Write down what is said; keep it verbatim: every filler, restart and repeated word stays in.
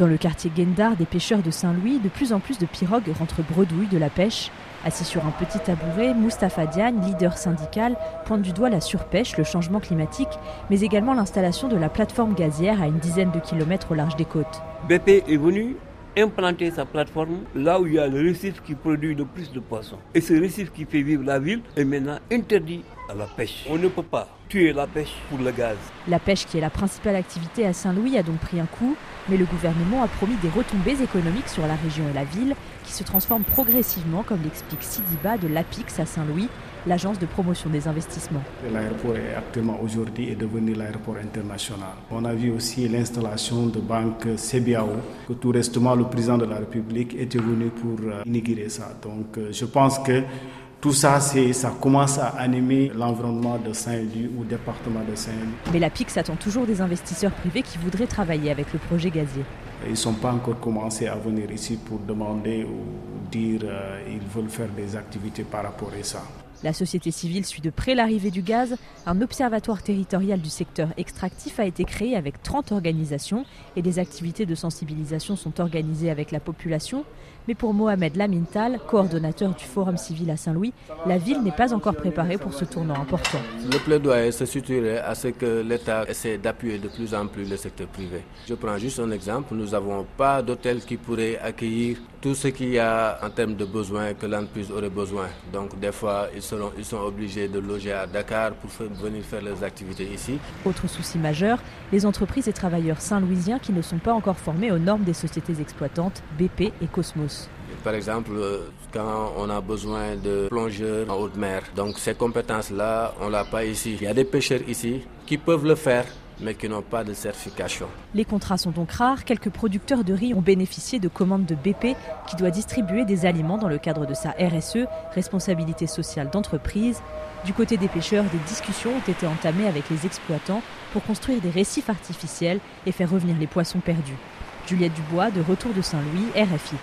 Dans le quartier Guet Ndar des pêcheurs de Saint-Louis, de plus en plus de pirogues rentrent bredouilles de la pêche. Assis sur un petit tabouret, Moustapha Diagne, leader syndical, pointe du doigt la surpêche, le changement climatique, mais également l'installation de la plateforme gazière à une dizaine de kilomètres au large des côtes. B P est venu implanter sa plateforme là où il y a le récif qui produit le plus de poissons. Et ce récif qui fait vivre la ville est maintenant interdit à la pêche. On ne peut pas tuer la pêche pour le gaz. La pêche, qui est la principale activité à Saint-Louis, a donc pris un coup, mais le gouvernement a promis des retombées économiques sur la région et la ville, qui se transforment progressivement, comme l'explique Idy Ba de l'A P I X à Saint-Louis, l'agence de promotion des investissements. L'aéroport est actuellement aujourd'hui est devenu l'aéroport international. On a vu aussi l'installation de banques C B A O, que tout récemment le président de la République était venu pour inaugurer ça. Donc je pense que tout ça, c'est, ça commence à animer l'environnement de Saint-Louis ou le département de Saint-Louis. Mais l'A P I X attend toujours des investisseurs privés qui voudraient travailler avec le projet gazier. Ils ne sont pas encore commencés à venir ici pour demander ou dire euh, ils veulent faire des activités par rapport à ça. La société civile suit de près l'arrivée du gaz. Un observatoire territorial du secteur extractif a été créé avec trente organisations et des activités de sensibilisation sont organisées avec la population. Mais pour Mohamed Lamine Tall, coordonnateur du Forum civil à Saint-Louis, la ville n'est pas encore préparée pour ce tournant important. Le plaidoyer se situe à ce que l'État essaie d'appuyer de plus en plus le secteur privé. Je prends juste un exemple. Nous n'avons pas d'hôtel qui pourrait accueillir tout ce qu'il y a en termes de besoins que l'entreprise aurait besoin. Donc des fois, ils Selon, ils sont obligés de loger à Dakar pour faire, venir faire leurs activités ici. Autre souci majeur, les entreprises et travailleurs saint-louisiens qui ne sont pas encore formés aux normes des sociétés exploitantes B P et Cosmos. Par exemple, quand on a besoin de plongeurs en haute mer, donc ces compétences-là, on ne l'a pas ici. Il y a des pêcheurs ici qui peuvent le faire, mais qui n'ont pas de certification. Les contrats sont donc rares. Quelques producteurs de riz ont bénéficié de commandes de B P qui doit distribuer des aliments dans le cadre de sa R S E, responsabilité sociale d'entreprise. Du côté des pêcheurs, des discussions ont été entamées avec les exploitants pour construire des récifs artificiels et faire revenir les poissons perdus. Juliette Dubois, de retour de Saint-Louis, R F I.